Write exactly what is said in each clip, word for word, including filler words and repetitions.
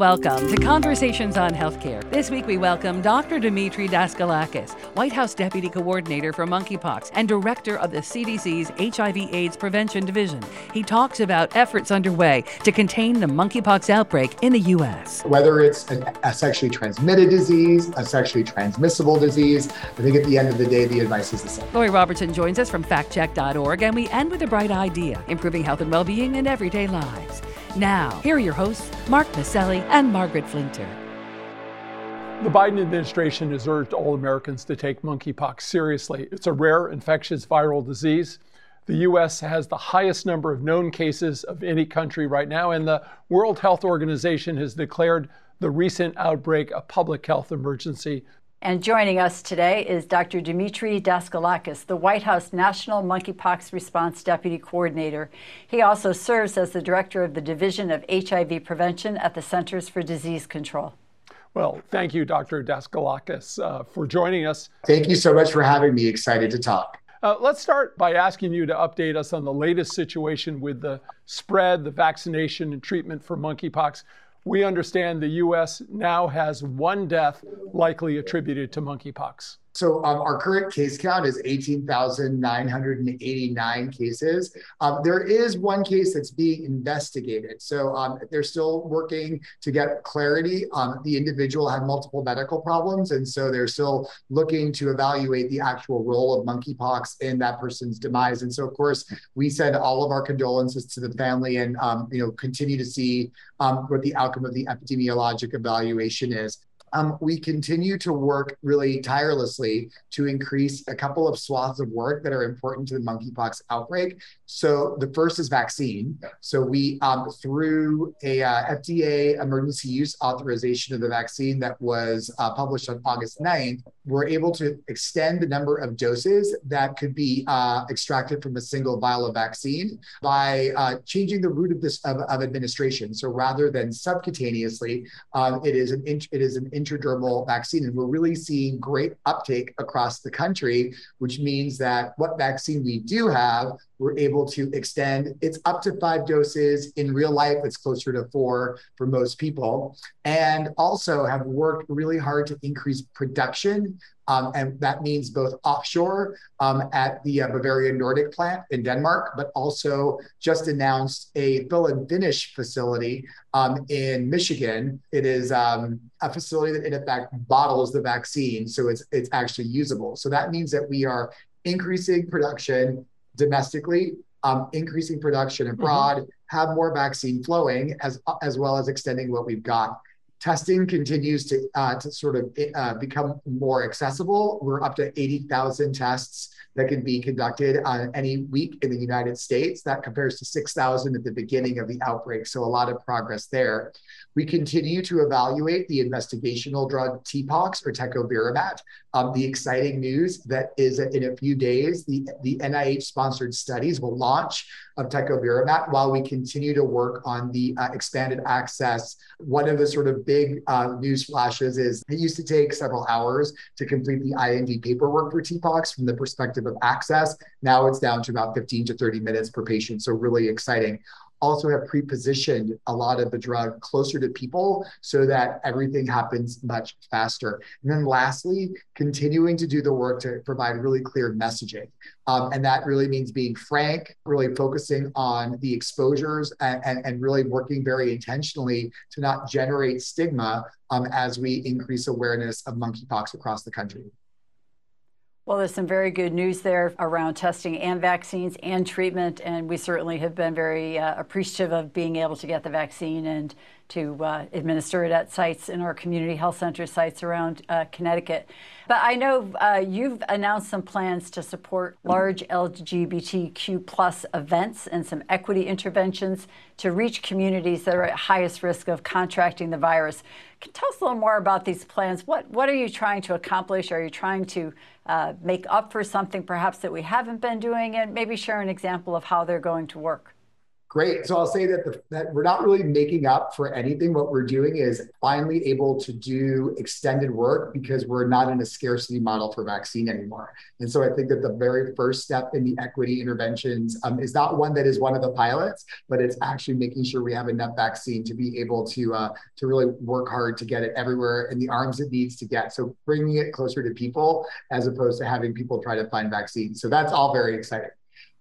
Welcome to Conversations on Healthcare. This week we welcome Doctor Dimitri Daskalakis, White House Deputy Coordinator for Monkeypox and Director of the C D C's H I V AIDS Prevention Division. He talks about efforts underway to contain the monkeypox outbreak in the U S. Whether it's an, a sexually transmitted disease, a sexually transmissible disease, I think at the end of the day, the advice is the same. Lori Robertson joins us from fact check dot org, and we end with a bright idea, improving health and well-being in everyday lives. Now, here are your hosts, Mark Maselli and Margaret Flinter. The Biden administration has urged all Americans to take monkeypox seriously. It's a rare infectious viral disease. The U S has the highest number of known cases of any country right now, and the World Health Organization has declared the recent outbreak a public health emergency. And joining us today is Doctor Dimitri Daskalakis, the White House National Monkeypox Response Deputy Coordinator. He also serves as the Director of the Division of H I V Prevention at the Centers for Disease Control. Well, thank you, Doctor Daskalakis, uh, for joining us. Thank you so much for having me. Excited to talk. Uh, let's start by asking you to update us on the latest situation with the spread, the vaccination, and treatment for monkeypox. We understand the U S now has one death likely attributed to monkeypox. So um, our current case count is eighteen thousand nine hundred eighty-nine cases. Um, there is one case that's being investigated. So um, they're still working to get clarity. Um, the individual had multiple medical problems, and so they're still looking to evaluate the actual role of monkeypox in that person's demise. And so, of course, we send all of our condolences to the family and um, you know, continue to see um, what the outcome of the epidemiologic evaluation is. Um, we continue to work really tirelessly to increase a couple of swaths of work that are important to the monkeypox outbreak. So the first is vaccine. So we, um, through a uh, F D A emergency use authorization of the vaccine that was uh, published on August ninth, we're able to extend the number of doses that could be uh, extracted from a single vial of vaccine by uh, changing the route of this of, of administration. So rather than subcutaneously, um, it is an int- it is an intradermal vaccine, and we're really seeing great uptake across the country, which means that what vaccine we do have, we're able to extend. It's up to five doses. In real life, it's closer to four for most people, and also have worked really hard to increase production. Um, and that means both offshore um, at the uh, Bavarian Nordic plant in Denmark, but also just announced a fill and finish facility um, in Michigan. It is um, a facility that in effect bottles the vaccine, so it's it's actually usable. So that means that we are increasing production domestically, um, increasing production abroad, mm-hmm. have more vaccine flowing, as as well as extending what we've got. Testing continues to uh, to sort of uh, become more accessible. We're up to eighty thousand tests that can be conducted on uh, any week in the United States. That compares to six thousand at the beginning of the outbreak, so a lot of progress there. We continue to evaluate the investigational drug T P O X X or Tecovirimat. Um, the exciting news that is that in a few days, the, the N I H-sponsored studies will launch of Tecovirimat while we continue to work on the uh, expanded access. One of the sort of big uh, news flashes is it used to take several hours to complete the I N D paperwork for T P O X X from the perspective of access. Now it's down to about fifteen to thirty minutes per patient, so really exciting. Also have pre-positioned a lot of the drug closer to people so that everything happens much faster. And then lastly, continuing to do the work to provide really clear messaging. Um, and that really means being frank, really focusing on the exposures and, and, and really working very intentionally to not generate stigma um, as we increase awareness of monkeypox across the country. Well, there's some very good news there around testing and vaccines and treatment, and we certainly have been very uh, appreciative of being able to get the vaccine and to uh, administer it at sites in our community health center sites around uh, Connecticut. But I know uh, you've announced some plans to support large L G B T Q plus events and some equity interventions to reach communities that are at highest risk of contracting the virus. Can you tell us a little more about these plans? What what are you trying to accomplish? Are you trying to uh, make up for something perhaps that we haven't been doing, and maybe share an example of how they're going to work? Great. So I'll say that, the, that we're not really making up for anything. What we're doing is finally able to do extended work because we're not in a scarcity model for vaccine anymore. And so I think that the very first step in the equity interventions um, is not one that is one of the pilots, but it's actually making sure we have enough vaccine to be able to, uh, to really work hard to get it everywhere in the arms it needs to get. So bringing it closer to people as opposed to having people try to find vaccines. So that's all very exciting.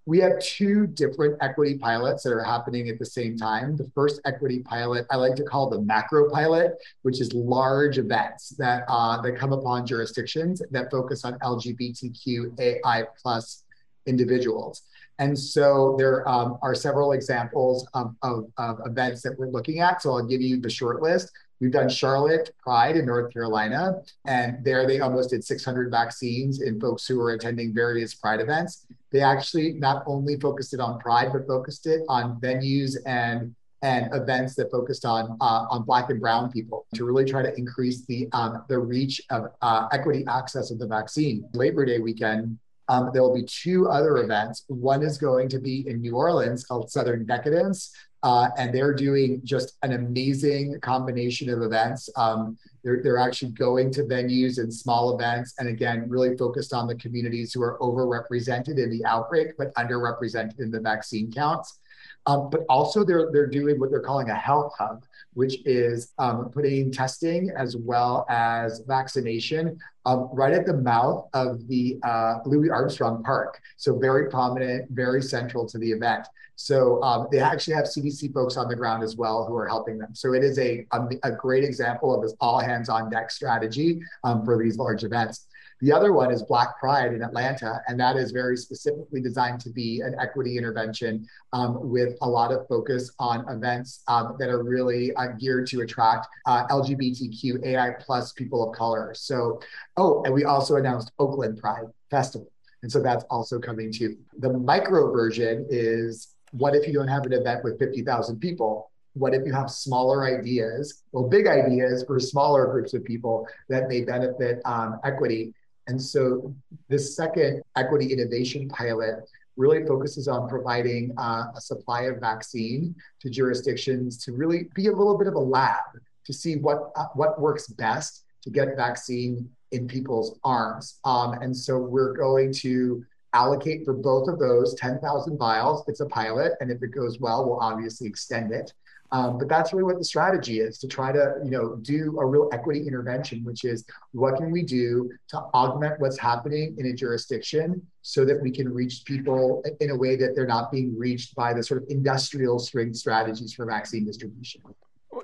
We have two different equity pilots that are happening at the same time. The first equity pilot, I like to call the macro pilot, which is large events that, uh, that come upon jurisdictions that focus on L G B T Q A I plus individuals. And so there um, are several examples of, of, of events that we're looking at. So I'll give you the short list. We've done Charlotte Pride in North Carolina, and there they almost did six hundred vaccines in folks who were attending various Pride events. They actually not only focused it on Pride, but focused it on venues and and events that focused on uh, on Black and Brown people to really try to increase the um, the reach of uh, equity access of the vaccine. Labor Day weekend, um, there will be two other events. One is going to be in New Orleans called Southern Decadence. Uh, and they're doing just an amazing combination of events. Um, they're, they're actually going to venues and small events, and again, really focused on the communities who are overrepresented in the outbreak, but underrepresented in the vaccine counts. Um, but also they're, they're doing what they're calling a health hub, which is um, putting testing as well as vaccination um, right at the mouth of the uh, Louis Armstrong Park. So very prominent, very central to the event. So um, they actually have C D C folks on the ground as well who are helping them. So it is a, a, a great example of this all hands on deck strategy um, for these large events. The other one is Black Pride in Atlanta, and that is very specifically designed to be an equity intervention um, with a lot of focus on events um, that are really uh, geared to attract uh, L G B T Q A I plus people of color. So, oh, and we also announced Oakland Pride Festival. And so that's also coming too. The micro version is, what if you don't have an event with fifty thousand people? What if you have smaller ideas, well, big ideas for smaller groups of people that may benefit um, equity? And so this second equity innovation pilot really focuses on providing uh, a supply of vaccine to jurisdictions to really be a little bit of a lab to see what, uh, what works best to get vaccine in people's arms. Um, and so we're going to allocate for both of those ten thousand vials. It's a pilot, and if it goes well, we'll obviously extend it. Um, but that's really what the strategy is, to try to, you know, do a real equity intervention, which is what can we do to augment what's happening in a jurisdiction so that we can reach people in a way that they're not being reached by the sort of industrial strength strategies for vaccine distribution.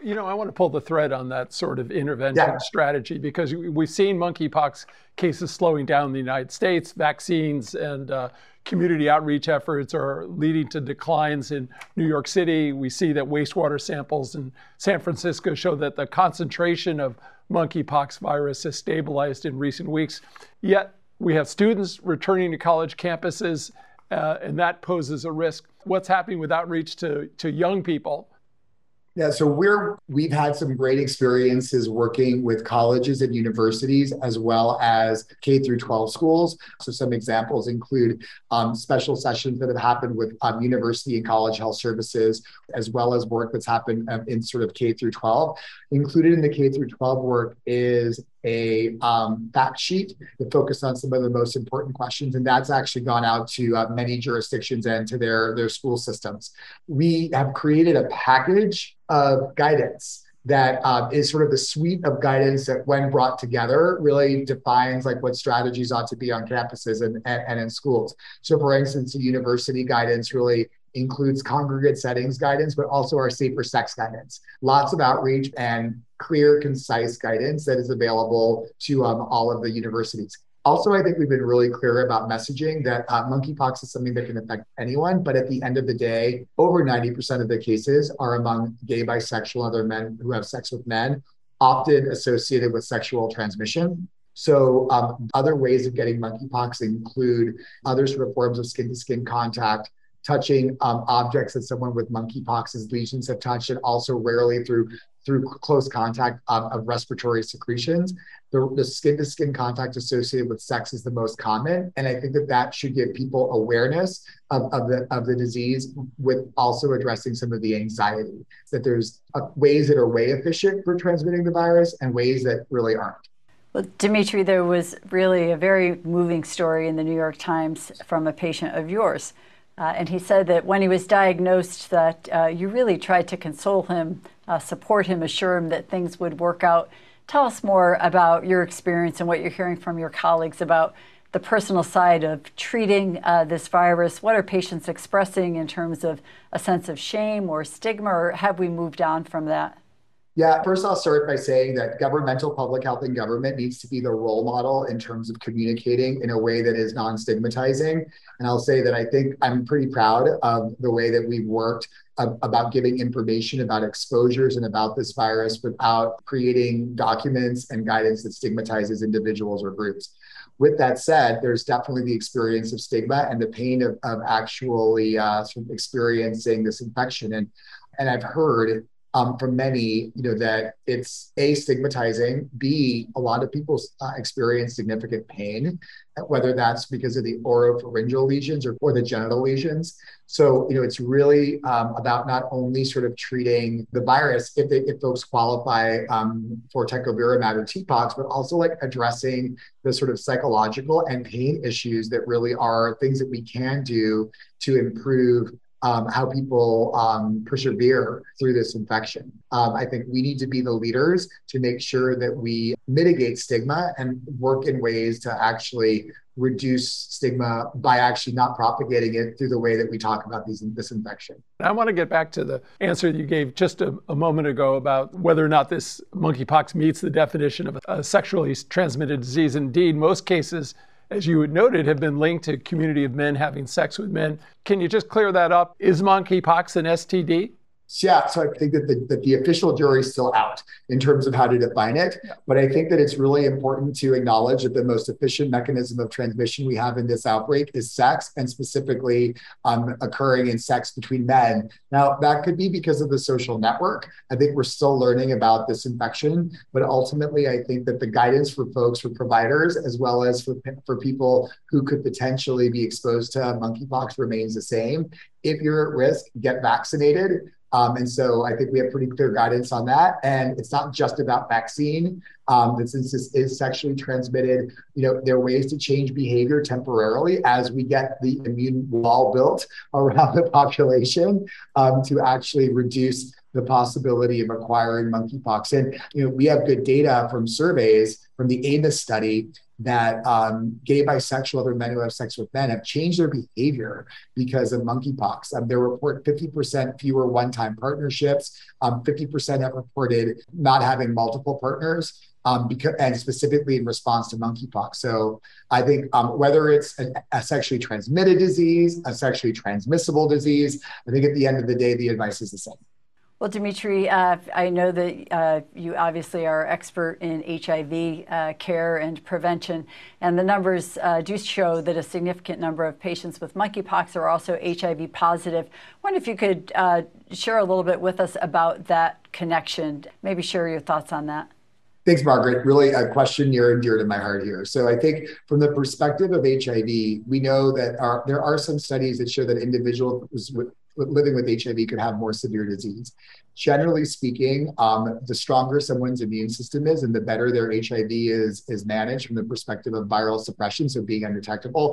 You know, I want to pull the thread on that sort of intervention yeah. strategy, because we've seen monkeypox cases slowing down in the United States. Vaccines and uh, community outreach efforts are leading to declines in New York City. We see that wastewater samples in San Francisco show that the concentration of monkeypox virus has stabilized in recent weeks. Yet we have students returning to college campuses, uh, and that poses a risk. What's happening with outreach to, to young people? Yeah, so we're, we've had some great experiences working with colleges and universities, as well as K through twelve schools. So some examples include um, special sessions that have happened with um, university and college health services, as well as work that's happened um, in sort of K through twelve. Included in the K through twelve work is a um, fact sheet that focused on some of the most important questions. And that's actually gone out to uh, many jurisdictions and to their, their school systems. We have created a package of guidance that uh, is sort of the suite of guidance that, when brought together, really defines like what strategies ought to be on campuses and, and, and in schools. So for instance, the university guidance really includes congregate settings guidance, but also our safer sex guidance. Lots of outreach and clear, concise guidance that is available to um, all of the universities. Also, I think we've been really clear about messaging that uh, monkeypox is something that can affect anyone, but at the end of the day, over ninety percent of the cases are among gay, bisexual, and other men who have sex with men, often associated with sexual transmission. So um, other ways of getting monkeypox include other sort of forms of skin-to-skin contact, touching um, objects that someone with monkeypox's lesions have touched, and also rarely through through close contact um, of respiratory secretions. The, the skin-to-skin contact associated with sex is the most common, and I think that that should give people awareness of, of, the, of the disease, with also addressing some of the anxiety, that there's uh, ways that are way efficient for transmitting the virus and ways that really aren't. Well, Dimitri, there was really a very moving story in the New York Times from a patient of yours. Uh, and he said that when he was diagnosed, that uh, you really tried to console him, uh, support him, assure him that things would work out. Tell us more about your experience and what you're hearing from your colleagues about the personal side of treating uh, this virus. What are patients expressing in terms of a sense of shame or stigma, or have we moved on from that? Yeah, first I'll start by saying that governmental public health and government needs to be the role model in terms of communicating in a way that is non-stigmatizing. And I'll say that I think I'm pretty proud of the way that we've worked about giving information about exposures and about this virus without creating documents and guidance that stigmatizes individuals or groups. With that said, there's definitely the experience of stigma and the pain of, of actually uh, sort of experiencing this infection. And, and I've heard Um, for many, you know, that it's A, stigmatizing, B, a lot of people uh, experience significant pain, whether that's because of the oropharyngeal lesions or, or the genital lesions. So, you know, it's really um, about not only sort of treating the virus, if, they, if folks qualify um, for Tecovirimat or T POXX, but also like addressing the sort of psychological and pain issues that really are things that we can do to improve Um, how people um, persevere through this infection. Um, I think we need to be the leaders to make sure that we mitigate stigma and work in ways to actually reduce stigma by actually not propagating it through the way that we talk about these, this infection. I want to get back to the answer you gave just a, a moment ago about whether or not this monkeypox meets the definition of a sexually transmitted disease. Indeed, most cases, as you had noted, have been linked to community of men having sex with men. Can you just clear that up? Is monkeypox an S T D? Yeah, so I think that the, that the official jury is still out in terms of how to define it. But I think that it's really important to acknowledge that the most efficient mechanism of transmission we have in this outbreak is sex, and specifically um, occurring in sex between men. Now, that could be because of the social network. I think we're still learning about this infection. But ultimately, I think that the guidance for folks, for providers, as well as for, for people who could potentially be exposed to monkeypox remains the same. If you're at risk, get vaccinated. Um, and so I think we have pretty clear guidance on that. And it's not just about vaccine. Um, that since this is sexually transmitted, you know, there are ways to change behavior temporarily as we get the immune wall built around the population um, to actually reduce the possibility of acquiring monkeypox. And, you know, we have good data from surveys from the AMIS study that um, gay, bisexual, other men who have sex with men have changed their behavior because of monkeypox. Um, they report fifty percent fewer one-time partnerships, um, fifty percent have reported not having multiple partners, um, because, and specifically in response to monkeypox. So I think um, whether it's a, a sexually transmitted disease, a sexually transmissible disease, I think at the end of the day, the advice is the same. Well, Dimitri, uh, I know that uh, you obviously are expert in H I V uh, care and prevention, and the numbers uh, do show that a significant number of patients with monkeypox are also H I V positive. I wonder if you could uh, share a little bit with us about that connection, maybe share your thoughts on that. Thanks, Margaret. Really a question near and dear to my heart here. So I think from the perspective of H I V, we know that our, there are some studies that show that individuals with living with H I V could have more severe disease. Generally speaking, um, the stronger someone's immune system is and the better their H I V is, is managed from the perspective of viral suppression, so being undetectable,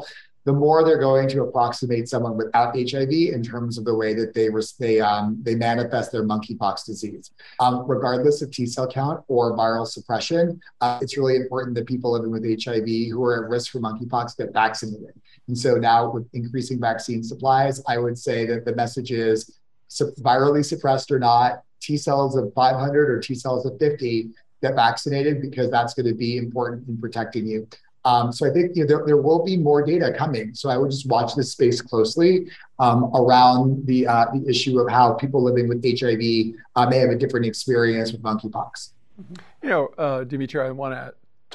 the more they're going to approximate someone without H I V in terms of the way that they they, um, they manifest their monkeypox disease. Um, regardless of T cell count or viral suppression, uh, it's really important that people living with H I V who are at risk for monkeypox get vaccinated. And so now with increasing vaccine supplies, I would say that the message is virally suppressed or not, T cells of five hundred or T cells of fifty, get vaccinated, because that's going to be important in protecting you. Um, so I think, you know, there, there will be more data coming. So I would just watch this space closely um, around the, uh, the issue of how people living with H I V uh, may have a different experience with monkeypox. You know, uh, Dimitri, I want to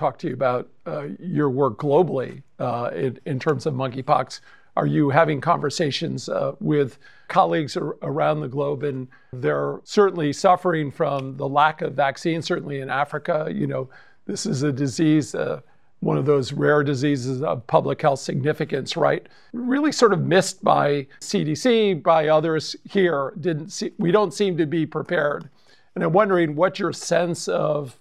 talk to you about uh, your work globally uh, in, in terms of monkeypox. Are you having conversations uh, with colleagues ar- around the globe? And they're certainly suffering from the lack of vaccine, certainly in Africa. You know, this is a disease, uh, one of those rare diseases of public health significance, right? Really sort of missed by C D C, by others here. Didn't see, we don't seem to be prepared. And I'm wondering what your sense of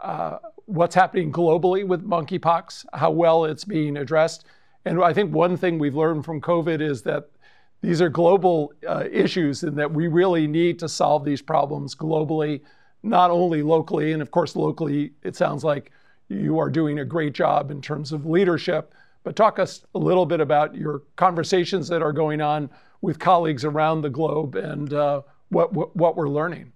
uh, what's happening globally with monkeypox, how well it's being addressed. And I think one thing we've learned from COVID is that these are global uh, issues and that we really need to solve these problems globally, not only locally. And of course, locally, it sounds like you are doing a great job in terms of leadership. But talk us a little bit about your conversations that are going on with colleagues around the globe and uh, what, what what we're learning.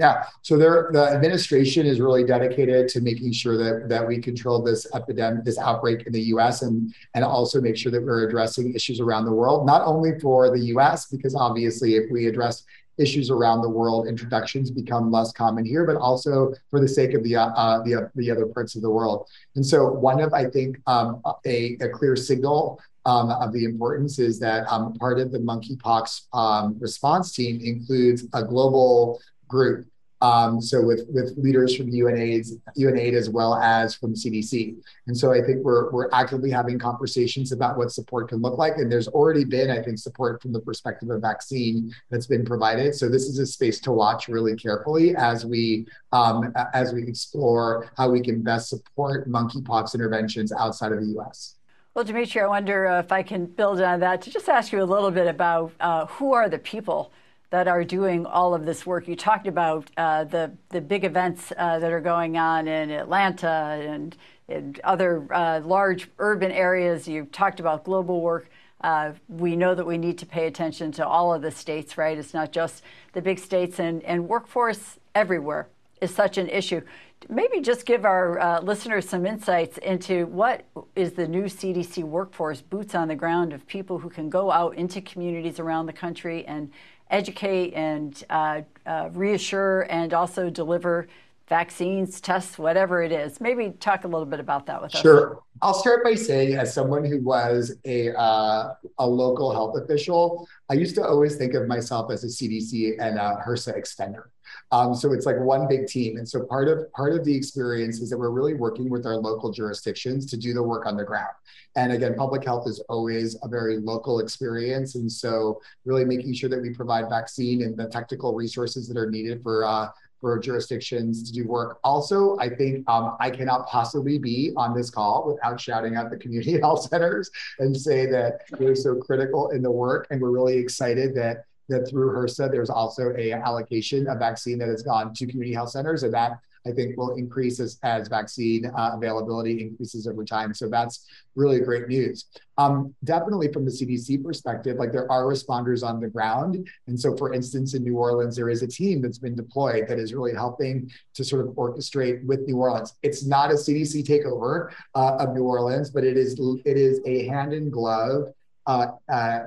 Yeah, so there, the administration is really dedicated to making sure that that we control this epidemic, this outbreak in the U S, and and also make sure that we're addressing issues around the world, not only for the U S, because obviously if we address issues around the world, introductions become less common here, but also for the sake of the uh, the, the other parts of the world. And so one of, I think, um, a, a clear signal um, of the importance is that um, part of the monkeypox um, response team includes a global group. Um, so with, with leaders from U N AIDS, U N AIDS as well as from C D C. And so I think we're we're actively having conversations about what support can look like. And there's already been, I think, support from the perspective of vaccine that's been provided. So this is a space to watch really carefully as we um, as we explore how we can best support monkeypox interventions outside of the U S. Well, Dimitri, I wonder uh, if I can build on that to just ask you a little bit about uh, who are the people that are doing all of this work. You talked about uh, the, the big events uh, that are going on in Atlanta and, and other uh, large urban areas. You talked about global work. Uh, we know that we need to pay attention to all of the states, right? It's not just the big states, and, and workforce everywhere is such an issue. Maybe just give our uh, listeners some insights into what is the new C D C workforce, boots on the ground of people who can go out into communities around the country and educate and uh, uh, reassure and also deliver vaccines, tests, whatever it is. Maybe talk a little bit about that with us. Sure. I'll start by saying, as someone who was a uh, a local health official, I used to always think of myself as a C D C and a HRSA extender. Um, so it's like one big team. And so part of part of the experience is that we're really working with our local jurisdictions to do the work on the ground. And again, public health is always a very local experience. And so really making sure that we provide vaccine and the technical resources that are needed for uh, for jurisdictions to do work. Also, I think um, I cannot possibly be on this call without shouting out the community health centers and say that they're so critical in the work. And we're really excited that that through HRSA, there's also a allocation of vaccine that has gone to community health centers. And that, I think, will increase as, as vaccine uh, availability increases over time. So that's really great news. Um, definitely from the C D C perspective, like there are responders on the ground. And so, for instance, in New Orleans, there is a team that's been deployed that is really helping to sort of orchestrate with New Orleans. It's not a C D C takeover uh, of New Orleans, but it is, it is a hand-in-glove uh, uh,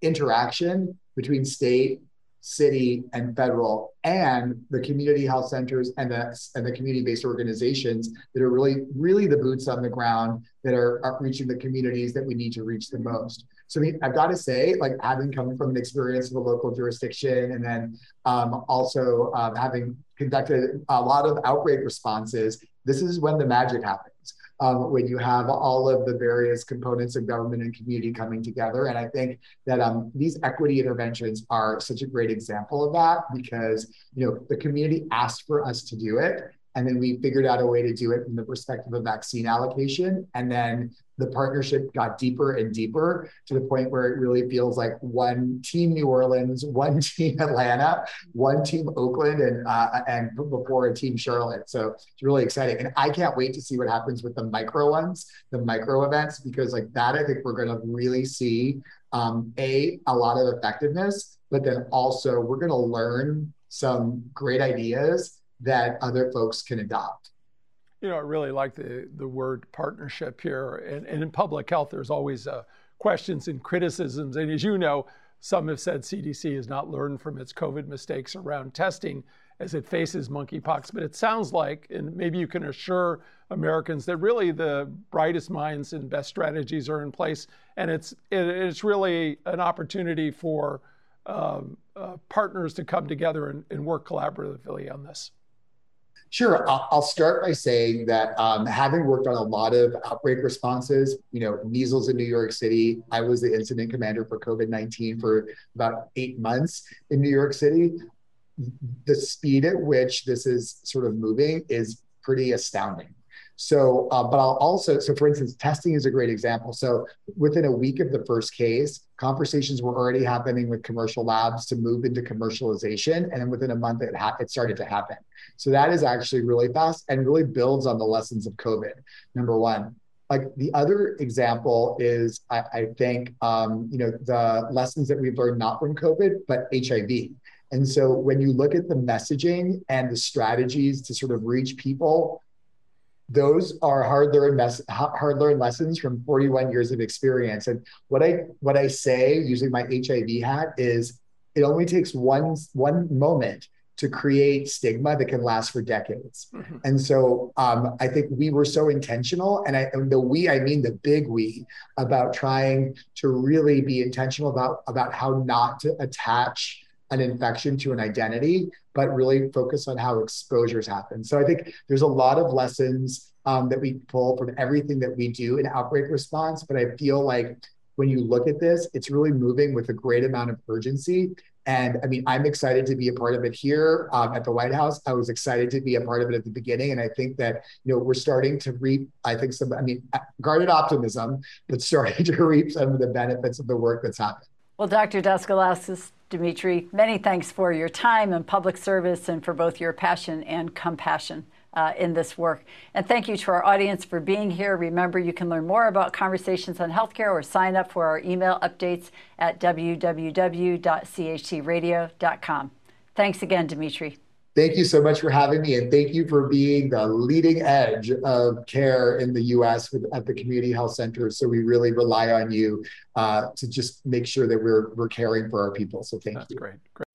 interaction between state, city, and federal, and the community health centers and the, and the community-based organizations that are really, really the boots on the ground that are, are reaching the communities that we need to reach the most. So I mean, I've got to say, like having come from an experience of a local jurisdiction and then um, also um, having conducted a lot of outbreak responses, this is when the magic happens. Um, when you have all of the various components of government and community coming together. And I think that um, these equity interventions are such a great example of that, because you know the community asked for us to do it, and then we figured out a way to do it from the perspective of vaccine allocation. And then the partnership got deeper and deeper to the point where it really feels like one team New Orleans, one team Atlanta, one team Oakland, and uh, and before a team Charlotte. So it's really exciting. And I can't wait to see what happens with the micro ones, the micro events, because like that, I think we're gonna really see, um, A, a lot of effectiveness, but then also we're gonna learn some great ideas that other folks can adopt. You know, I really like the, the word partnership here. And, and in public health, there's always uh, questions and criticisms. And as you know, some have said C D C has not learned from its COVID mistakes around testing. as it faces monkeypox. But it sounds like, and maybe you can assure Americans, that really the brightest minds and best strategies are in place. And it's, it, it's really an opportunity for um, uh, partners to come together and, and work collaboratively on this. Sure. I'll start by saying that um, having worked on a lot of outbreak responses, you know, measles in New York City, I was the incident commander for COVID nineteen for about eight months in New York City. The speed at which this is sort of moving is pretty astounding. So, uh, but I'll also, so for instance, testing is a great example. So within a week of the first case, conversations were already happening with commercial labs to move into commercialization. And then within a month, it, ha it started to happen. So that is actually really fast and really builds on the lessons of COVID, number one. Like the other example is, I, I think, um, you know, the lessons that we've learned not from COVID, but H I V. And so when you look at the messaging and the strategies to sort of reach people, those are hard-learned hard-learned lessons from forty-one years of experience. And what I what I say using my H I V hat is, it only takes one one moment to create stigma that can last for decades. Mm-hmm. And so um, I think we were so intentional, and, I, and the we, I mean the big we, about trying to really be intentional about about how not to attach an infection to an identity, but really focus on how exposures happen. So I think there's a lot of lessons um, that we pull from everything that we do in outbreak response, but I feel like when you look at this, it's really moving with a great amount of urgency. And I mean, I'm excited to be a part of it here um, at the White House. I was excited to be a part of it at the beginning. And I think that, you know, we're starting to reap, I think some, I mean, guarded optimism, but starting to reap some of the benefits of the work that's happened. Well, Doctor Daskalakis, Dimitri, many thanks for your time and public service and for both your passion and compassion uh, in this work. And thank you to our audience for being here. Remember, you can learn more about Conversations on Healthcare or sign up for our email updates at w w w dot c h c radio dot com. Thanks again, Dimitri. Thank you so much for having me, and thank you for being the leading edge of care in the U S with, at the community health centers. So we really rely on you uh, to just make sure that we're, we're caring for our people. So thank That's you. That's great. Great.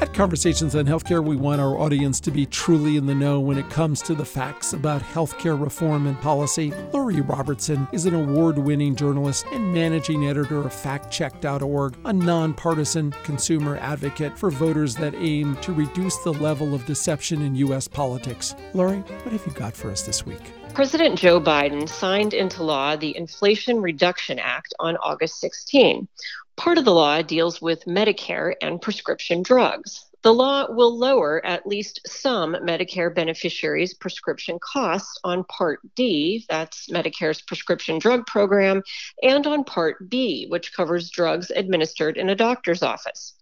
At Conversations on Healthcare, we want our audience to be truly in the know when it comes to the facts about healthcare reform and policy. Laurie Robertson is an award-winning journalist and managing editor of fact check dot org, a nonpartisan consumer advocate for voters that aim to reduce the level of deception in U S politics. Laurie, what have you got for us this week? President Joe Biden signed into law the Inflation Reduction Act on August sixteenth. Part of the law deals with Medicare and prescription drugs. The law will lower at least some Medicare beneficiaries' prescription costs on Part D, that's Medicare's prescription drug program, and on Part B, which covers drugs administered in a doctor's office.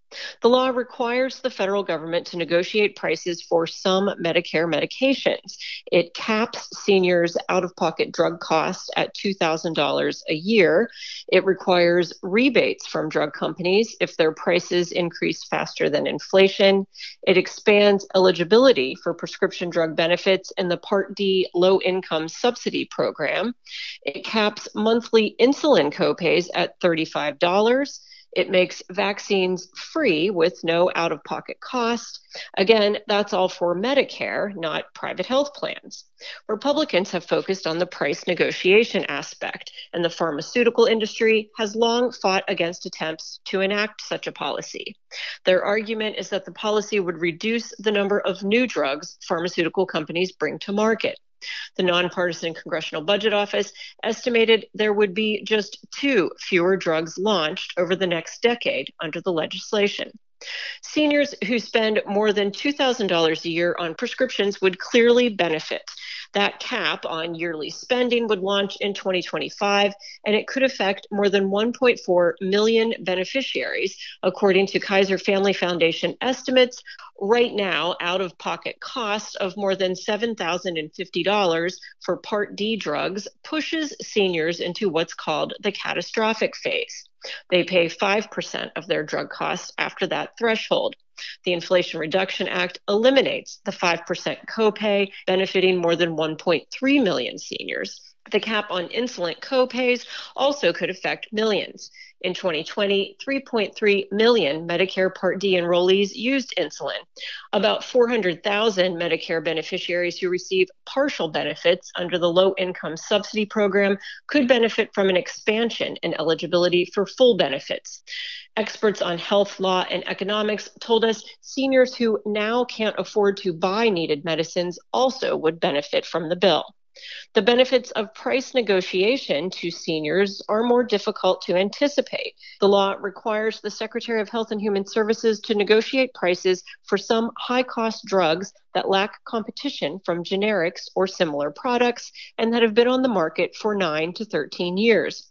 The law requires the federal government to negotiate prices for some Medicare medications. It caps seniors' out-of-pocket drug costs at two thousand dollars a year. It requires rebates from drug companies if their prices increase faster than inflation. It expands eligibility for prescription drug benefits in the Part D low-income subsidy program. It caps monthly insulin copays at thirty-five dollars. It makes vaccines free with no out-of-pocket cost. Again, that's all for Medicare, not private health plans. Republicans have focused on the price negotiation aspect, and the pharmaceutical industry has long fought against attempts to enact such a policy. Their argument is that the policy would reduce the number of new drugs pharmaceutical companies bring to market. The nonpartisan Congressional Budget Office estimated there would be just two fewer drugs launched over the next decade under the legislation. Seniors who spend more than two thousand dollars a year on prescriptions would clearly benefit. That cap on yearly spending would launch in twenty twenty-five, and it could affect more than one point four million beneficiaries, according to Kaiser Family Foundation estimates. Right now, out-of-pocket costs of more than seven thousand fifty dollars for Part D drugs pushes seniors into what's called the catastrophic phase. They pay five percent of their drug costs after that threshold. The Inflation Reduction Act eliminates the five percent copay, benefiting more than one point three million seniors. The cap on insulin copays also could affect millions. In twenty twenty, three point three million Medicare Part D enrollees used insulin. About four hundred thousand Medicare beneficiaries who receive partial benefits under the low-income subsidy program could benefit from an expansion in eligibility for full benefits. Experts on health law and economics told us seniors who now can't afford to buy needed medicines also would benefit from the bill. The benefits of price negotiation to seniors are more difficult to anticipate. The law requires the Secretary of Health and Human Services to negotiate prices for some high-cost drugs that lack competition from generics or similar products and that have been on the market for nine to thirteen years.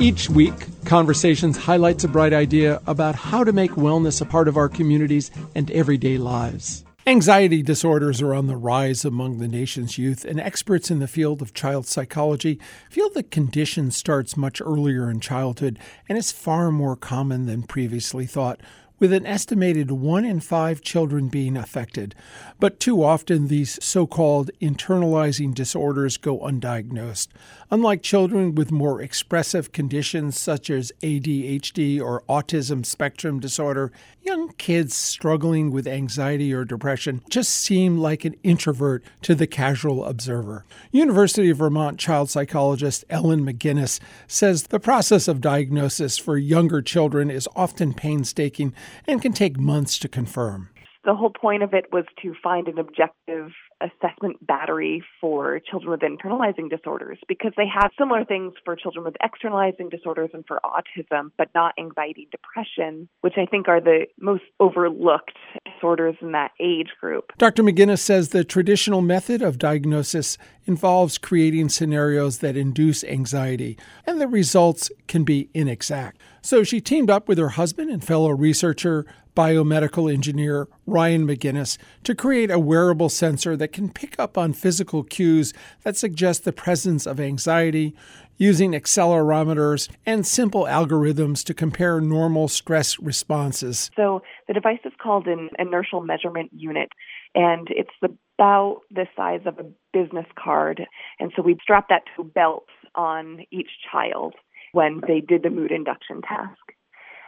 Each week, Conversations highlights a bright idea about how to make wellness a part of our communities and everyday lives. Anxiety disorders are on the rise among the nation's youth, and experts in the field of child psychology feel the condition starts much earlier in childhood and is far more common than previously thought, with an estimated one in five children being affected. But too often, these so-called internalizing disorders go undiagnosed. Unlike children with more expressive conditions such as A D H D or autism spectrum disorder, young kids struggling with anxiety or depression just seem like an introvert to the casual observer. University of Vermont child psychologist Ellen McGinnis says the process of diagnosis for younger children is often painstaking and can take months to confirm. The whole point of it was to find an objective assessment battery for children with internalizing disorders, because they have similar things for children with externalizing disorders and for autism, but not anxiety, depression, which I think are the most overlooked disorders in that age group. Doctor McGinnis says the traditional method of diagnosis involves creating scenarios that induce anxiety, and the results can be inexact. So she teamed up with her husband and fellow researcher, biomedical engineer Ryan McGinnis, to create a wearable sensor that can pick up on physical cues that suggest the presence of anxiety, using accelerometers and simple algorithms to compare normal stress responses. So the device is called an inertial measurement unit, and it's about the size of a business card. And so we strap that to a belt on each child when they did the mood induction task.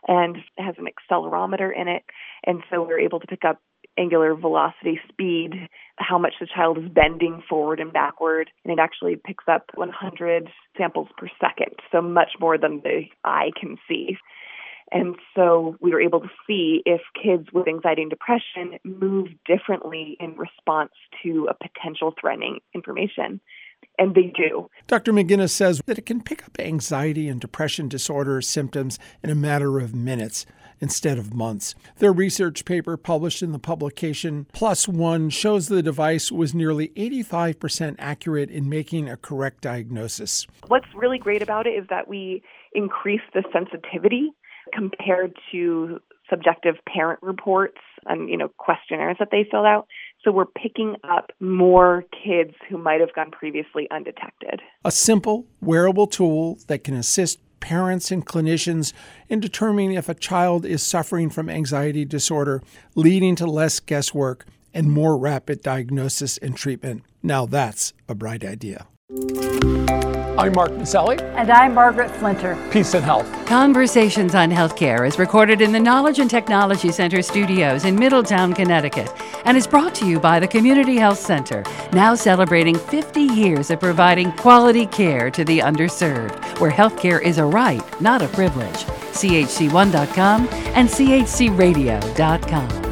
And it has an accelerometer in it, and so we're able to pick up angular velocity, speed, how much the child is bending forward and backward, and it actually picks up one hundred samples per second, so much more than the eye can see. And so we were able to see if kids with anxiety and depression move differently in response to a potential threatening information. And they do. Doctor McGinnis says that it can pick up anxiety and depression disorder symptoms in a matter of minutes instead of months. Their research paper published in the publication Plus One shows the device was nearly eighty-five percent accurate in making a correct diagnosis. What's really great about it is that we increase the sensitivity compared to subjective parent reports and, you know, questionnaires that they filled out. So we're picking up more kids who might have gone previously undetected. A simple, wearable tool that can assist parents and clinicians in determining if a child is suffering from anxiety disorder, leading to less guesswork and more rapid diagnosis and treatment. Now that's a bright idea. I'm Mark Maselli. And I'm Margaret Flinter. Peace and health. Conversations on Healthcare is recorded in the Knowledge and Technology Center studios in Middletown, Connecticut, and is brought to you by the Community Health Center, now celebrating fifty years of providing quality care to the underserved, where healthcare is a right, not a privilege. C H C one dot com and C H C radio dot com.